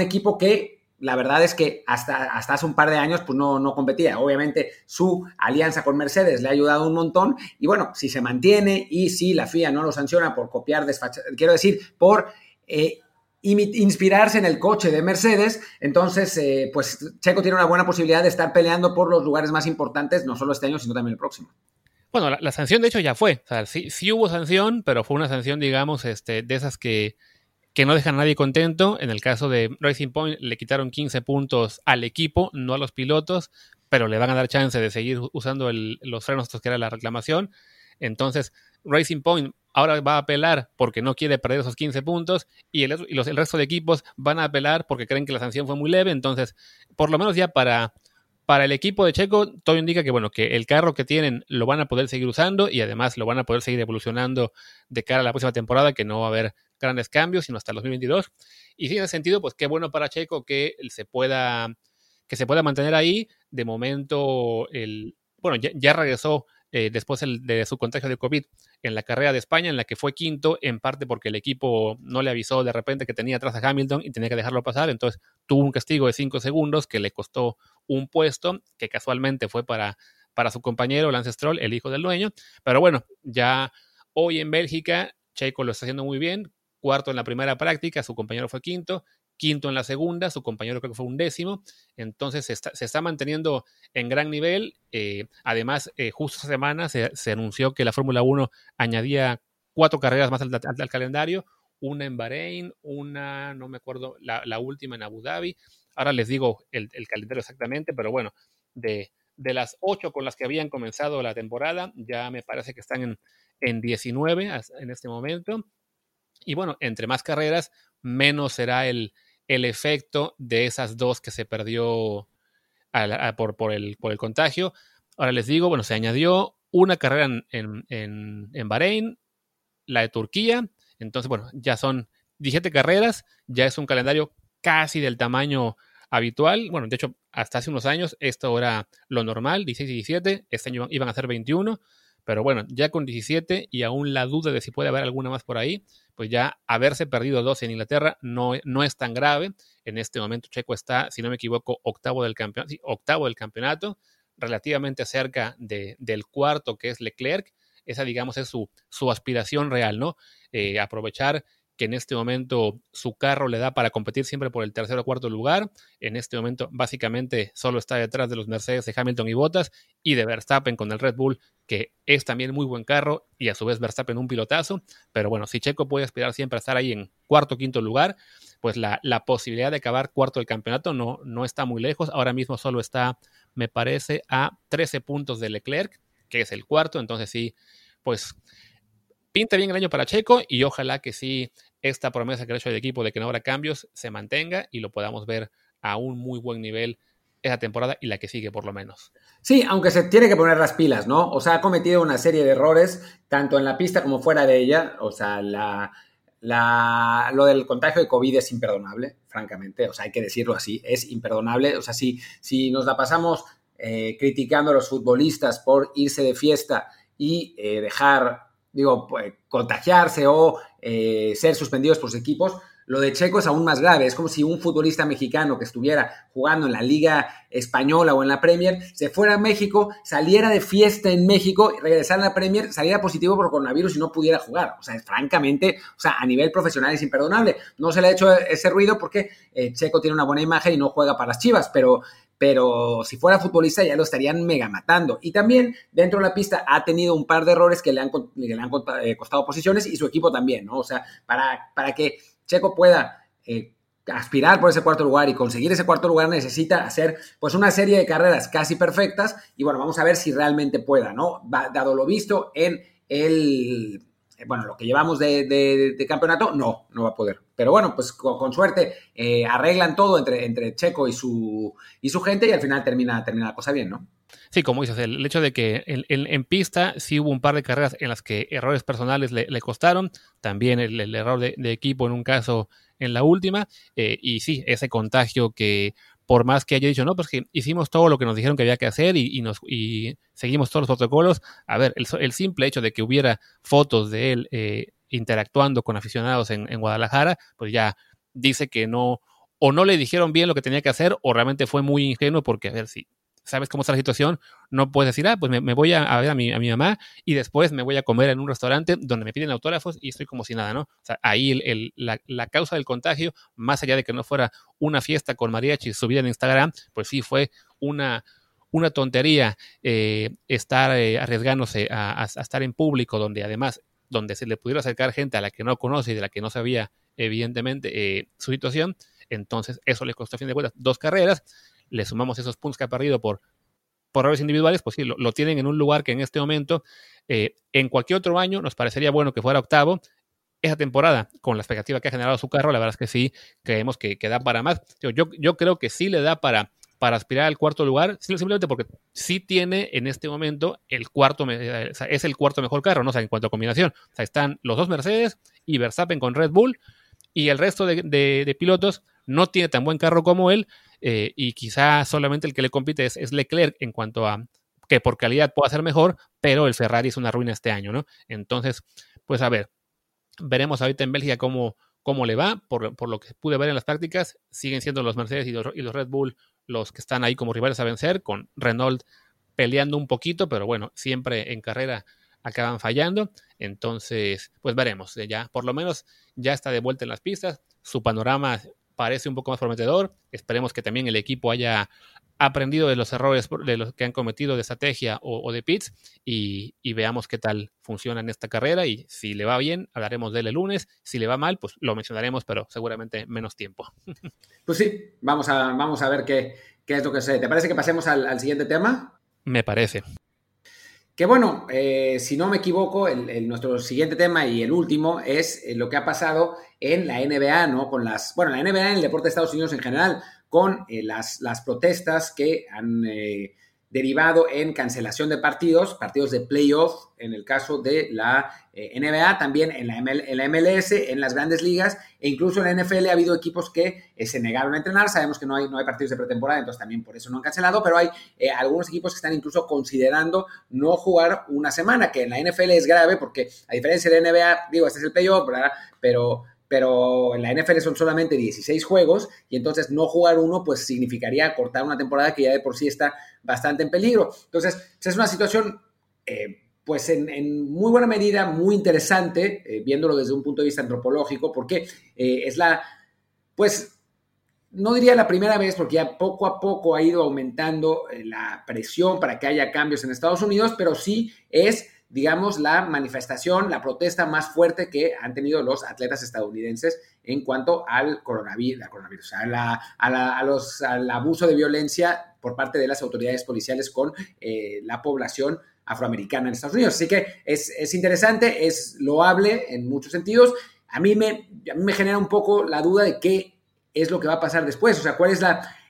equipo que la verdad es que hasta hace un par de años pues no competía. Obviamente su alianza con Mercedes le ha ayudado un montón, y bueno, si se mantiene y si la FIA no lo sanciona por copiar, inspirarse en el coche de Mercedes, entonces pues Checo tiene una buena posibilidad de estar peleando por los lugares más importantes, no solo este año, sino también el próximo. Bueno, la sanción de hecho ya fue, o sea, sí hubo sanción, pero fue una sanción, digamos, de esas que no dejan a nadie contento. En el caso de Racing Point le quitaron 15 puntos al equipo, no a los pilotos, pero le van a dar chance de seguir usando los frenos, que era la reclamación. Entonces Racing Point ahora va a apelar porque no quiere perder esos 15 puntos, y el resto de equipos van a apelar porque creen que la sanción fue muy leve. Entonces, por lo menos ya para el equipo de Checo, todo indica que, bueno, que el carro que tienen lo van a poder seguir usando y además lo van a poder seguir evolucionando de cara a la próxima temporada, que no va a haber grandes cambios, sino hasta el 2022. Y sí, en ese sentido, pues qué bueno para Checo que se pueda mantener ahí. De momento, ya regresó después de su contagio de COVID en la carrera de España, en la que fue quinto, en parte porque el equipo no le avisó de repente que tenía atrás a Hamilton y tenía que dejarlo pasar. Entonces tuvo un castigo de 5 segundos que le costó un puesto, que casualmente fue para su compañero Lance Stroll, el hijo del dueño. Pero bueno, ya hoy en Bélgica Checo lo está haciendo muy bien, cuarto en la primera práctica, su compañero fue quinto en la segunda, su compañero creo que fue 10º. Entonces se está manteniendo en gran nivel. Además, justo esta semana se anunció que la Fórmula 1 añadía 4 carreras más al calendario, una en Bahrein, una, no me acuerdo, la última en Abu Dhabi. Ahora les digo el calendario exactamente, pero bueno, de las 8 con las que habían comenzado la temporada, ya me parece que están en 19 en este momento. Y bueno, entre más carreras, menos será el el efecto de esas dos que se perdió por el contagio. Ahora les digo, bueno, se añadió una carrera en Bahrein, la de Turquía. Entonces, bueno, ya son 17 carreras, ya es un calendario casi del tamaño habitual. Bueno, de hecho, hasta hace unos años esto era lo normal, 16 y 17. Este año iban a ser 21. Pero bueno, ya con 17 y aún la duda de si puede haber alguna más por ahí, pues ya haberse perdido 12 en Inglaterra no es tan grave. En este momento Checo está, si no me equivoco, octavo del campeonato, relativamente cerca del cuarto, que es Leclerc. Esa, digamos, es su aspiración real, ¿no? Aprovechar que en este momento su carro le da para competir siempre por el tercer o cuarto lugar. En este momento básicamente solo está detrás de los Mercedes, de Hamilton y Bottas, y de Verstappen con el Red Bull, que es también muy buen carro, y a su vez Verstappen un pilotazo. Pero bueno, si Checo puede aspirar siempre a estar ahí en cuarto o quinto lugar, pues la posibilidad de acabar cuarto del campeonato no está muy lejos. Ahora mismo solo está, me parece, a 13 puntos de Leclerc, que es el cuarto. Entonces sí, pues pinta bien el año para Checo, y ojalá que sí esta promesa que ha hecho el equipo de que no habrá cambios se mantenga y lo podamos ver a un muy buen nivel esa temporada y la que sigue, por lo menos. Sí, aunque se tiene que poner las pilas, ¿no? O sea, ha cometido una serie de errores, tanto en la pista como fuera de ella. O sea, lo del contagio de COVID es imperdonable, francamente. O sea, hay que decirlo así, es imperdonable. O sea, si nos la pasamos criticando a los futbolistas por irse de fiesta y contagiarse o ser suspendidos por sus equipos, lo de Checo es aún más grave. Es como si un futbolista mexicano que estuviera jugando en la Liga Española o en la Premier se fuera a México, saliera de fiesta en México, regresara a la Premier, saliera positivo por coronavirus y no pudiera jugar. O sea, francamente, o sea, a nivel profesional es imperdonable. No se le ha hecho ese ruido porque Checo tiene una buena imagen y no juega para las Chivas, pero si fuera futbolista ya lo estarían mega matando. Y también dentro de la pista ha tenido un par de errores que le han costado posiciones, y su equipo también, ¿no? O sea, para que Checo pueda aspirar por ese cuarto lugar y conseguir ese cuarto lugar necesita hacer pues una serie de carreras casi perfectas. Y bueno, vamos a ver si realmente pueda, ¿no? Dado lo visto en el... lo que llevamos de campeonato, no va a poder. Pero bueno, pues con suerte arreglan todo entre Checo y su gente, y al final termina la cosa bien, ¿no? Sí, como dices, el hecho de que en pista sí hubo un par de carreras en las que errores personales le costaron, también el error de equipo en un caso en la última, y sí, ese contagio que... por más que haya dicho, no, pues que hicimos todo lo que nos dijeron que había que hacer y seguimos todos los protocolos. A ver, el simple hecho de que hubiera fotos de él interactuando con aficionados en Guadalajara, pues ya dice que no, o no le dijeron bien lo que tenía que hacer, o realmente fue muy ingenuo, porque a ver, si sabes cómo está la situación, no puedes decir, pues me voy a ver a mi mamá y después me voy a comer en un restaurante donde me piden autógrafos y estoy como si nada, ¿no? O sea, ahí la causa del contagio, más allá de que no fuera una fiesta con mariachi subida en Instagram, pues sí fue una tontería estar arriesgándose a estar en público, donde además, donde se le pudiera acercar gente a la que no conoce y de la que no sabía, evidentemente, su situación. Entonces, eso le costó, a fin de cuentas, 2 carreras. Le sumamos esos puntos que ha perdido por errores individuales, pues sí, lo tienen en un lugar que en este momento, en cualquier otro año, nos parecería bueno que fuera octavo. Esa temporada, con la expectativa que ha generado su carro, la verdad es que sí, creemos que da para más. Yo creo que sí le da para aspirar al cuarto lugar, simplemente porque sí tiene en este momento es el cuarto mejor carro, ¿no? O sea, en cuanto a combinación. O sea, están los dos Mercedes y Verstappen con Red Bull, y el resto de pilotos no tiene tan buen carro como él, y quizá solamente el que le compite es Leclerc, en cuanto a que por calidad pueda ser mejor, pero el Ferrari es una ruina este año, ¿no? Entonces, pues a ver, veremos ahorita en Bélgica cómo le va. Por lo que pude ver en las prácticas, siguen siendo los Mercedes y los Red Bull los que están ahí como rivales a vencer, con Renault peleando un poquito, pero bueno, siempre en carrera acaban fallando. Entonces, pues veremos. Ya, por lo menos ya está de vuelta en las pistas, su panorama parece un poco más prometedor. Esperemos que también el equipo haya aprendido de los errores de los que han cometido de estrategia o de pits, y veamos qué tal funciona en esta carrera, y si le va bien, hablaremos de él el lunes. Si le va mal, pues lo mencionaremos, pero seguramente menos tiempo. Pues sí, vamos a ver qué es lo que sucede. ¿Te parece que pasemos al siguiente tema? Me parece. Que bueno, si no me equivoco, nuestro siguiente tema y el último es lo que ha pasado en la NBA, ¿no? La NBA en el deporte de Estados Unidos en general, con las protestas que han derivado en cancelación de partidos de playoff, en el caso de la NBA, también en la MLS, en las grandes ligas, e incluso en la NFL ha habido equipos que se negaron a entrenar. Sabemos que no hay partidos de pretemporada, entonces también por eso no han cancelado, pero hay algunos equipos que están incluso considerando no jugar una semana, que en la NFL es grave porque, a diferencia de la NBA, digo, este es el playoff, ¿verdad? Pero en la NFL son solamente 16 juegos y entonces no jugar uno pues significaría cortar una temporada que ya de por sí está bastante en peligro. Entonces es una situación pues en muy buena medida muy interesante, viéndolo desde un punto de vista antropológico, porque es la, pues no diría la primera vez, porque ya poco a poco ha ido aumentando la presión para que haya cambios en Estados Unidos, pero sí es, digamos, la manifestación, la protesta más fuerte que han tenido los atletas estadounidenses en cuanto al coronavirus, al abuso de violencia por parte de las autoridades policiales con la población afroamericana en Estados Unidos. Así que es interesante, es loable en muchos sentidos. A mí me genera un poco la duda de qué es lo que va a pasar después, o sea, cuál es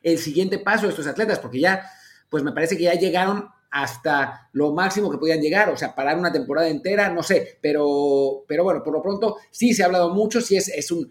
el siguiente paso de estos atletas, porque ya, pues me parece que ya llegaron hasta lo máximo que podían llegar, o sea, parar una temporada entera, no sé, pero bueno, por lo pronto sí se ha hablado mucho, sí es un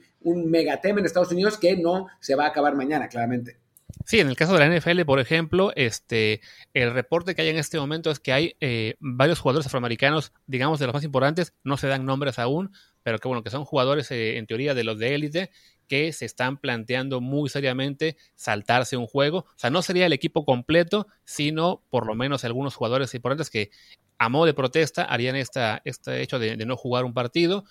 megatema en Estados Unidos que no se va a acabar mañana, claramente. Sí, en el caso de la NFL, por ejemplo, el reporte que hay en este momento es que hay varios jugadores afroamericanos, digamos, de los más importantes, no se dan nombres aún, pero que bueno, que son jugadores en teoría de los de élite, que se están planteando muy seriamente saltarse un juego. O sea, no sería el equipo completo, sino por lo menos algunos jugadores importantes que a modo de protesta harían este hecho de no jugar un partido.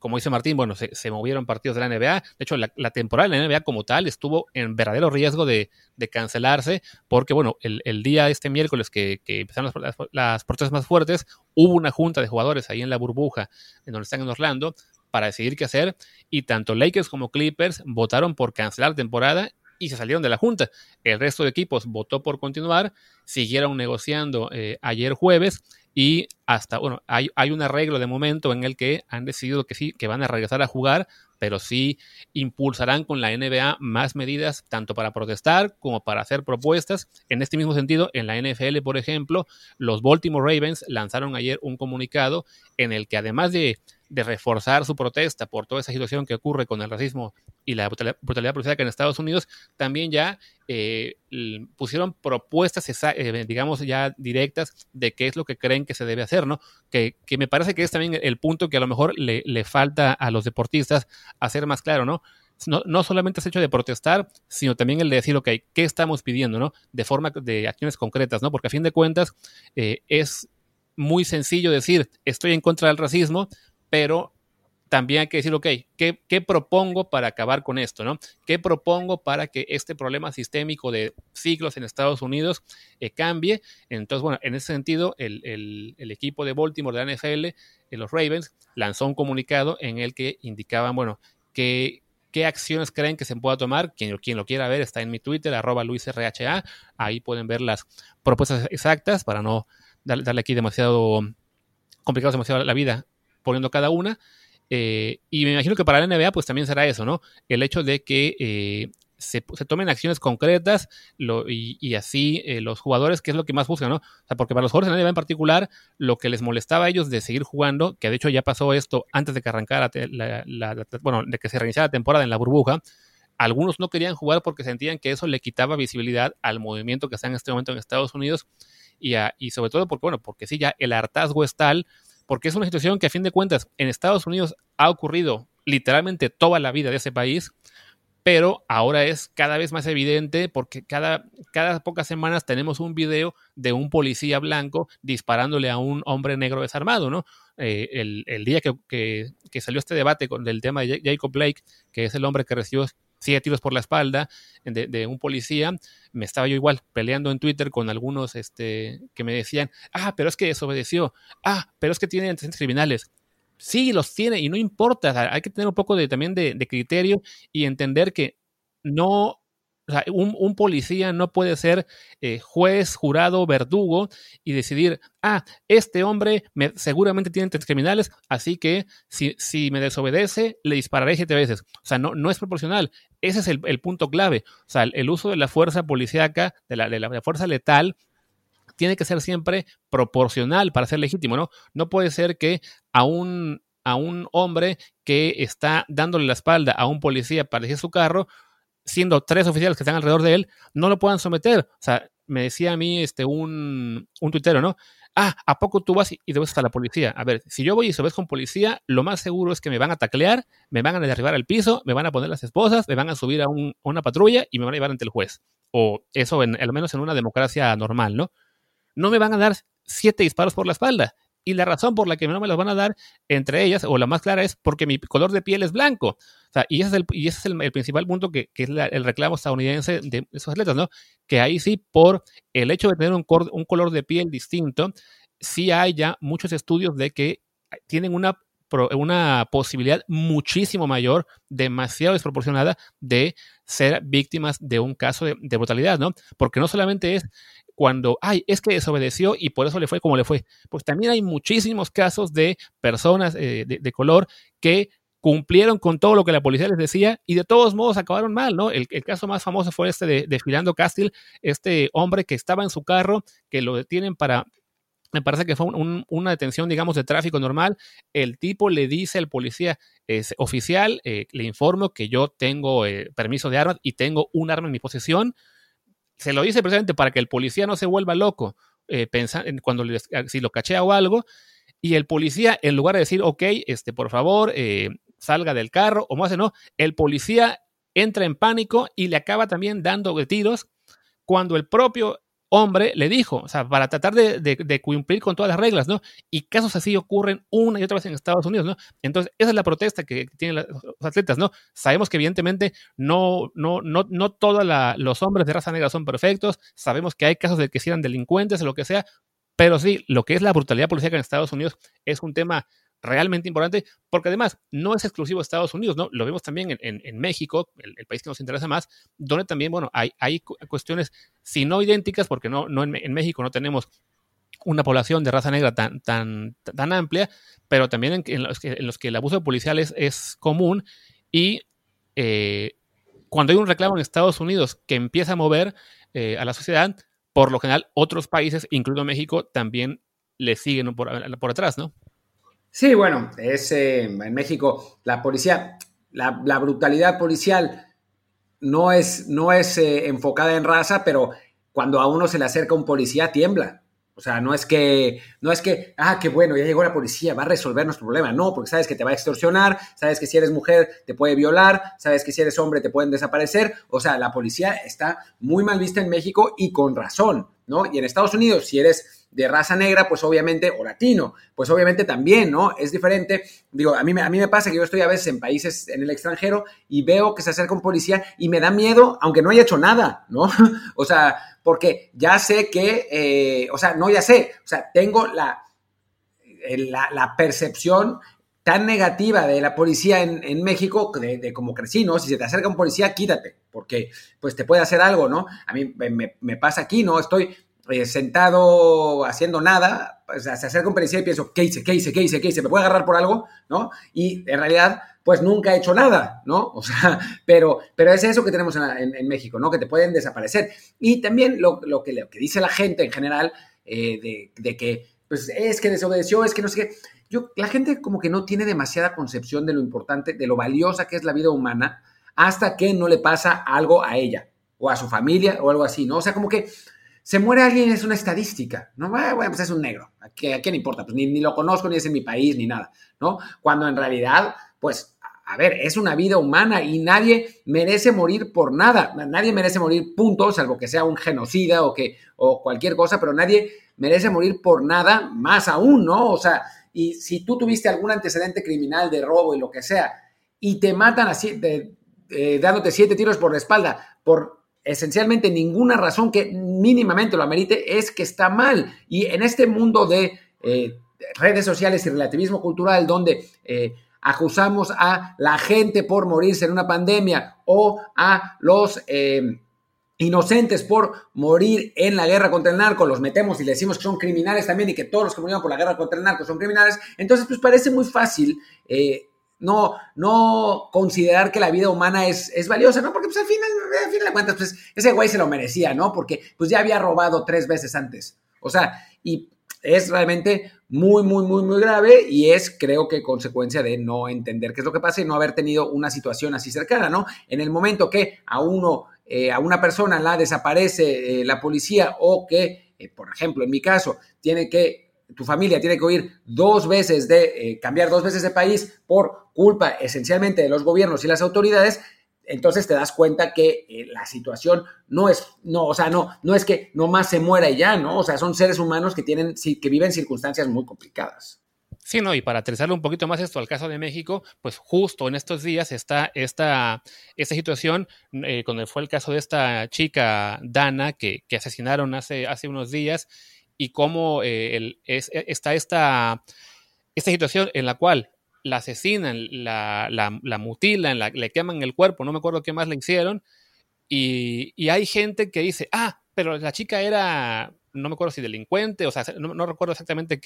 Como dice Martín, bueno, se movieron partidos de la NBA. De hecho, la temporada de la NBA como tal estuvo en verdadero riesgo de cancelarse, porque bueno, el día este miércoles que empezaron las protestas más fuertes, hubo una junta de jugadores ahí en la burbuja, en donde están en Orlando, para decidir qué hacer, y tanto Lakers como Clippers votaron por cancelar temporada y se salieron de la junta. El resto de equipos votó por continuar, siguieron negociando ayer jueves, y hasta, bueno, hay un arreglo de momento en el que han decidido que sí, que van a regresar a jugar, pero sí impulsarán con la NBA más medidas, tanto para protestar como para hacer propuestas. En este mismo sentido, en la NFL, por ejemplo, los Baltimore Ravens lanzaron ayer un comunicado en el que, además de reforzar su protesta por toda esa situación que ocurre con el racismo y la brutalidad policial que en Estados Unidos, también ya pusieron propuestas, digamos, ya directas de qué es lo que creen que se debe hacer, ¿no? Que me parece que es también el punto que a lo mejor le falta a los deportistas hacer más claro, ¿no? No solamente es hecho de protestar, sino también el de decir, ok, ¿qué estamos pidiendo, no? De forma de acciones concretas, ¿no? Porque a fin de cuentas es muy sencillo decir, estoy en contra del racismo, pero también hay que decir, ok, ¿qué propongo para acabar con esto, no? ¿Qué propongo para que este problema sistémico de ciclos en Estados Unidos cambie? Entonces, bueno, en ese sentido, el equipo de Baltimore, de la NFL, los Ravens, lanzó un comunicado en el que indicaban, bueno, qué acciones creen que se pueda tomar. Quien lo quiera ver está en mi Twitter, @LuisRHA, ahí pueden ver las propuestas exactas para no darle aquí demasiado complicado, demasiado la vida poniendo cada una, y me imagino que para la NBA pues también será eso, ¿no? El hecho de que se tomen acciones concretas y así los jugadores, que es lo que más buscan, ¿no? O sea, porque para los jugadores de la NBA en particular, lo que les molestaba a ellos de seguir jugando, que de hecho ya pasó esto antes de que arrancara de que se reiniciara la temporada en la burbuja, algunos no querían jugar porque sentían que eso le quitaba visibilidad al movimiento que está en este momento en Estados Unidos, y sobre todo porque sí, ya el hartazgo es tal, porque es una situación que a fin de cuentas en Estados Unidos ha ocurrido literalmente toda la vida de ese país, pero ahora es cada vez más evidente porque cada pocas semanas tenemos un video de un policía blanco disparándole a un hombre negro desarmado, ¿no? El día que salió este debate con el tema de Jacob Blake, que es el hombre que recibió 7 tiros por la espalda de un policía, me estaba yo igual peleando en Twitter con algunos que me decían, pero es que desobedeció, pero es que tiene antecedentes criminales. Sí, los tiene y no importa, hay que tener un poco de criterio y entender que no O sea, un policía no puede ser juez, jurado, verdugo y decidir, este hombre seguramente tiene antecedentes criminales, así que si me desobedece, le dispararé 7 veces. O sea, no es proporcional. Ese es el punto clave. O sea, el uso de la fuerza policíaca, de la fuerza letal, tiene que ser siempre proporcional para ser legítimo, ¿no? No puede ser que a un hombre que está dándole la espalda a un policía para elegir su carro, siendo 3 oficiales que están alrededor de él, no lo puedan someter. O sea, me decía a mí un tuitero, ¿no? ¿A poco tú vas y te ves hasta la policía? A ver, si yo voy y se ves con policía, lo más seguro es que me van a taclear, me van a derribar al piso, me van a poner las esposas, me van a subir a una patrulla y me van a llevar ante el juez. O eso, al menos en una democracia normal, ¿no? No me van a dar 7 disparos por la espalda. Y la razón por la que no me los van a dar, entre ellas, o la más clara, es porque mi color de piel es blanco. O sea, y ese es el principal punto que es el reclamo estadounidense de esos atletas, ¿no? Que ahí sí, por el hecho de tener un color de piel distinto, sí hay ya muchos estudios de que tienen una posibilidad muchísimo mayor, demasiado desproporcionada, de ser víctimas de un caso de brutalidad, ¿no? Porque no solamente es cuando, es que desobedeció y por eso le fue como le fue. Pues también hay muchísimos casos de personas de color que cumplieron con todo lo que la policía les decía y de todos modos acabaron mal, ¿no? El caso más famoso fue este de Philando Castile, este hombre que estaba en su carro, que lo detienen para... Me parece que fue una detención, digamos, de tráfico normal. El tipo le dice al policía, oficial, le informo que yo tengo permiso de armas y tengo un arma en mi posesión. Se lo dice precisamente para que el policía no se vuelva loco si lo cachea o algo. Y el policía, en lugar de decir, ok, por favor, salga del carro, o más, no, el policía entra en pánico y le acaba también dando tiros cuando el propio hombre le dijo, o sea, para tratar de cumplir con todas las reglas, ¿no? Y casos así ocurren una y otra vez en Estados Unidos, ¿no? Entonces, esa es la protesta que tienen los atletas, ¿no? Sabemos que evidentemente no todos los hombres de raza negra son perfectos, sabemos que hay casos de que sean delincuentes o lo que sea, pero sí, lo que es la brutalidad policíaca en Estados Unidos es un tema realmente importante, porque además no es exclusivo de Estados Unidos, ¿no? Lo vemos también en México, el país que nos interesa más, donde también, bueno, hay cuestiones, si no idénticas, porque no en México no tenemos una población de raza negra tan amplia, pero también en los que el abuso policial es común, y cuando hay un reclamo en Estados Unidos que empieza a mover a la sociedad, por lo general otros países, incluido México, también le siguen por atrás, ¿no? Sí, bueno, en México la policía, la brutalidad policial no es enfocada en raza, pero cuando a uno se le acerca un policía tiembla. O sea, no es que, qué bueno, ya llegó la policía, va a resolver nuestro problema. No, porque sabes que te va a extorsionar, sabes que si eres mujer te puede violar, sabes que si eres hombre te pueden desaparecer. O sea, la policía está muy mal vista en México y con razón, ¿no? Y en Estados Unidos, si eres de raza negra, pues obviamente, o latino, pues obviamente también, ¿no? Es diferente. Digo, a mí me pasa que yo estoy a veces en países en el extranjero y veo que se acerca un policía y me da miedo, aunque no haya hecho nada, ¿no? O sea, porque ya sé que, tengo la percepción tan negativa de la policía en México, de como crecí, ¿no? Si se te acerca un policía, quítate, porque pues te puede hacer algo, ¿no? A mí me pasa aquí, ¿no? Estoy sentado haciendo nada, pues, se acerca un policía y pienso, ¿qué hice? ¿Me puede agarrar por algo? ¿No? Y en realidad, pues nunca he hecho nada, ¿no? O sea, pero es eso que tenemos en México, ¿no? Que te pueden desaparecer. Y también lo que dice la gente en general, de que, pues, es que desobedeció, es que no sé qué. La gente como que no tiene demasiada concepción de lo importante, de lo valiosa que es la vida humana, hasta que no le pasa algo a ella, o a su familia, o algo así, ¿no? O sea, como que se muere alguien, es una estadística, ¿no? Bueno, pues es un negro, ¿a quién importa? Pues ni lo conozco, ni es en mi país, ni nada, ¿no? Cuando en realidad, pues, a ver, es una vida humana y nadie merece morir por nada, nadie merece morir, punto, salvo que sea un genocida o cualquier cosa, pero nadie merece morir por nada, más aún, ¿no? O sea, y si tú tuviste algún antecedente criminal de robo y lo que sea, y te matan así, dándote 7 tiros por la espalda, por esencialmente ninguna razón que mínimamente lo amerite, es que está mal. Y en este mundo de redes sociales y relativismo cultural, donde acusamos a la gente por morirse en una pandemia o a los inocentes por morir en la guerra contra el narco, los metemos y le decimos que son criminales también y que todos los que murieron por la guerra contra el narco son criminales. Entonces, pues parece muy fácil no considerar que la vida humana es valiosa, ¿no? Porque pues al final de cuentas, pues ese güey se lo merecía, ¿no? Porque pues ya había robado 3 veces antes. O sea, y es realmente muy, muy, muy, muy grave y es, creo que, consecuencia de no entender qué es lo que pasa y no haber tenido una situación así cercana, ¿no? En el momento que a una persona la desaparece la policía o que, por ejemplo, en mi caso, tu familia tiene que huir 2 veces cambiar 2 veces de país por culpa esencialmente de los gobiernos y las autoridades, entonces te das cuenta que la situación no es que nomás se muera y ya, ¿no? O sea, son seres humanos que viven circunstancias muy complicadas. Sí, no, y para aterrizarle un poquito más esto al caso de México, pues justo en estos días está esta situación, cuando fue el caso de esta chica Dana que asesinaron hace unos días, y cómo está esta situación en la cual la asesinan, la mutilan, le queman el cuerpo, no me acuerdo qué más le hicieron, y hay gente que dice, pero la chica era, no me acuerdo si delincuente, o sea, no recuerdo exactamente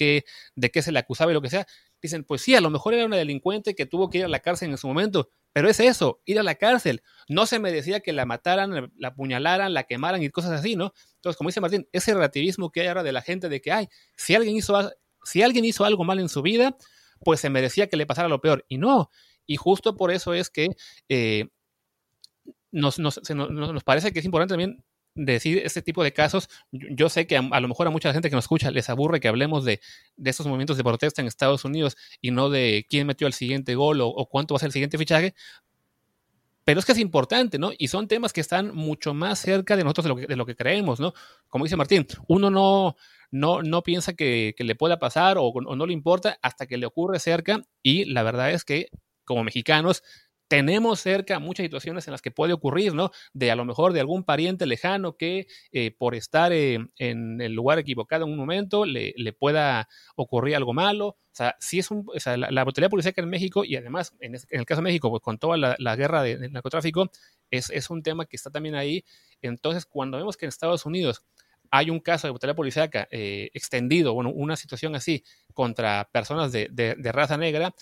de qué se le acusaba y lo que sea. Dicen, pues sí, a lo mejor era una delincuente que tuvo que ir a la cárcel en su momento, pero es eso, ir a la cárcel. No se merecía que la mataran, la apuñalaran, la quemaran y cosas así, ¿no? Entonces, como dice Martín, ese relativismo que hay ahora de la gente de que, si alguien hizo algo mal en su vida, pues se merecía que le pasara lo peor. Y no, y justo por eso es que nos parece que es importante también decir este tipo de casos. Yo sé que a lo mejor a mucha gente que nos escucha les aburre que hablemos de esos movimientos de protesta en Estados Unidos y no de quién metió el siguiente gol o cuánto va a ser el siguiente fichaje, pero es que es importante, ¿no? Y son temas que están mucho más cerca de nosotros de lo que creemos, ¿no? Como dice Martín, uno no piensa que le pueda pasar o no le importa hasta que le ocurre cerca, y la verdad es que como mexicanos tenemos cerca muchas situaciones en las que puede ocurrir, ¿no? De a lo mejor de algún pariente lejano que por estar en el lugar equivocado en un momento le pueda ocurrir algo malo. O sea, sí es la brutalidad policiaca en México, y además en el caso de México, pues con toda la guerra del narcotráfico, es un tema que está también ahí. Entonces, cuando vemos que en Estados Unidos hay un caso de brutalidad policiaca extendido, bueno, una situación así contra personas de raza negra,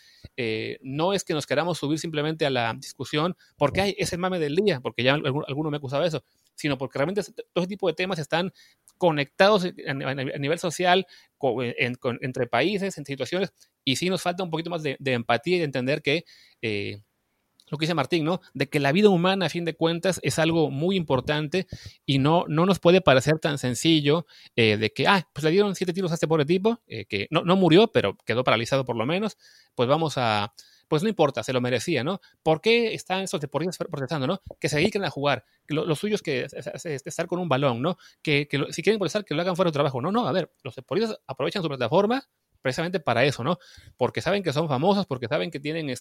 no es que nos queramos subir simplemente a la discusión porque es el mame del día, porque ya alguno me ha acusado de eso, sino porque realmente todo ese tipo de temas están conectados a nivel social, entre países, entre situaciones, y sí nos falta un poquito más de empatía y de entender que lo que dice Martín, ¿no? De que la vida humana, a fin de cuentas, es algo muy importante y no nos puede parecer tan sencillo de que, pues le dieron 7 tiros a este pobre tipo, que no murió, pero quedó paralizado por lo menos, pues no importa, se lo merecía, ¿no? ¿Por qué están esos deportistas protestando, no? Que se dediquen a jugar, los suyos que estar con un balón, ¿no? Que si quieren protestar, que lo hagan fuera de trabajo. No, a ver, los deportistas aprovechan su plataforma precisamente para eso, ¿no? Porque saben que son famosos, porque saben que tienen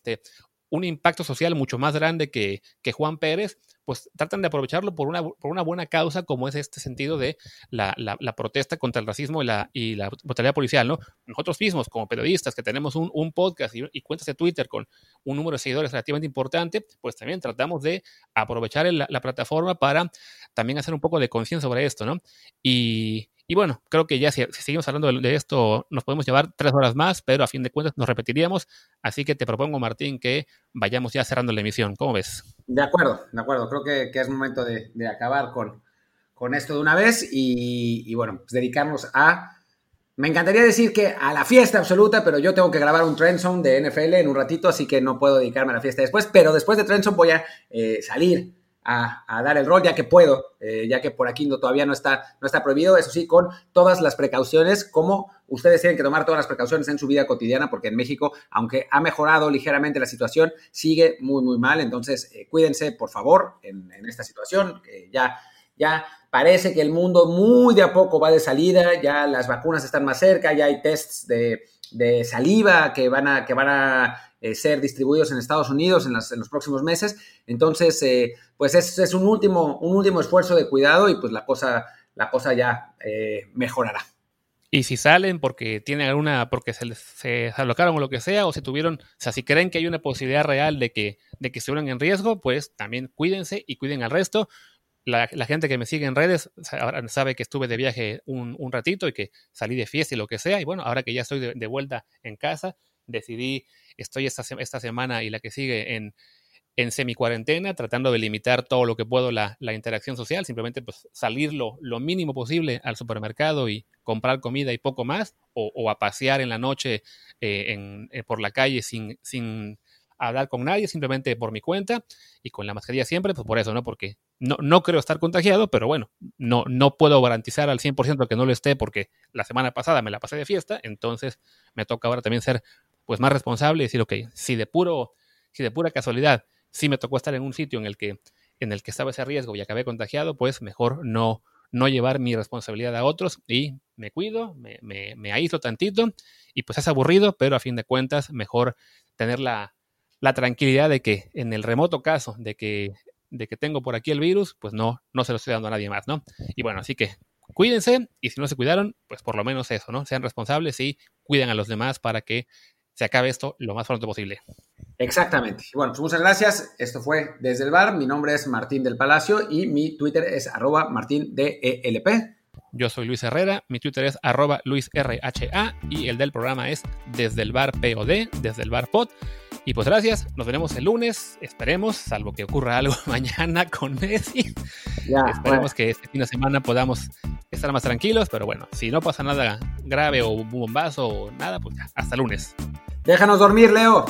un impacto social mucho más grande que Juan Pérez, pues tratan de aprovecharlo por una buena causa, como es este sentido de la protesta contra el racismo y la brutalidad policial, ¿no? Nosotros mismos, como periodistas, que tenemos un podcast y cuentas de Twitter con un número de seguidores relativamente importante, pues también tratamos de aprovechar la plataforma para también hacer un poco de conciencia sobre esto, ¿no? Y bueno, creo que ya si seguimos hablando de esto, nos podemos llevar 3 horas más, pero a fin de cuentas nos repetiríamos. Así que te propongo, Martín, que vayamos ya cerrando la emisión. ¿Cómo ves? De acuerdo. Creo que es momento de acabar con esto de una vez y bueno, pues dedicarnos a... Me encantaría decir que a la fiesta absoluta, pero yo tengo que grabar un Trend Zone de NFL en un ratito, así que no puedo dedicarme a la fiesta después, pero después de Trend Zone voy a salir a dar el rol, ya que puedo, ya que por aquí todavía no está prohibido, eso sí, con todas las precauciones, como ustedes tienen que tomar todas las precauciones en su vida cotidiana, porque en México, aunque ha mejorado ligeramente la situación, sigue muy, muy mal. Entonces, cuídense, por favor, en esta situación, ya parece que el mundo muy de a poco va de salida, ya las vacunas están más cerca, ya hay tests de saliva que van a ser distribuidos en Estados Unidos en los próximos meses. Entonces, pues es un último esfuerzo de cuidado y pues la cosa ya mejorará. Y si salen porque tienen porque se alocaron o lo que sea, o si tuvieron, o sea, si creen que hay una posibilidad real de que estuvieran en riesgo, pues también cuídense y cuiden al resto. La gente que me sigue en redes sabe que estuve de viaje un ratito y que salí de fiesta y lo que sea. Y bueno, ahora que ya estoy de vuelta en casa, decidí, estoy esta semana y la que sigue en semicuarentena, tratando de limitar todo lo que puedo la interacción social, simplemente pues salir lo mínimo posible al supermercado y comprar comida y poco más, o a pasear en la noche por la calle sin hablar con nadie, simplemente por mi cuenta y con la mascarilla siempre, pues por eso, ¿no? Porque no creo estar contagiado, pero bueno, no puedo garantizar al 100% que no lo esté porque la semana pasada me la pasé de fiesta, entonces me toca ahora también ser pues más responsable y decir, ok, si de pura casualidad sí me tocó estar en un sitio en el que estaba ese riesgo y acabé contagiado, pues mejor no llevar mi responsabilidad a otros y me cuido, me aíslo tantito y pues es aburrido, pero a fin de cuentas mejor tener la tranquilidad de que en el remoto caso de que tengo por aquí el virus, pues no se lo estoy dando a nadie más, ¿no? Y bueno, así que cuídense y si no se cuidaron, pues por lo menos eso, ¿no? Sean responsables y cuiden a los demás para que se acabe esto lo más pronto posible. Exactamente. Bueno, pues muchas gracias. Esto fue Desde el Bar. Mi nombre es Martín del Palacio y mi Twitter es @martindelp. Yo soy Luis Herrera. Mi Twitter es @LuisRHA y el del programa es Desde el Bar POD, Desde el Bar Pod. Y pues gracias. Nos veremos el lunes. Esperemos, salvo que ocurra algo mañana con Messi. Ya, esperemos que este fin de semana podamos estar más tranquilos. Pero bueno, si no pasa nada grave o bombazo o nada, pues ya, hasta lunes. Déjanos dormir, Leo.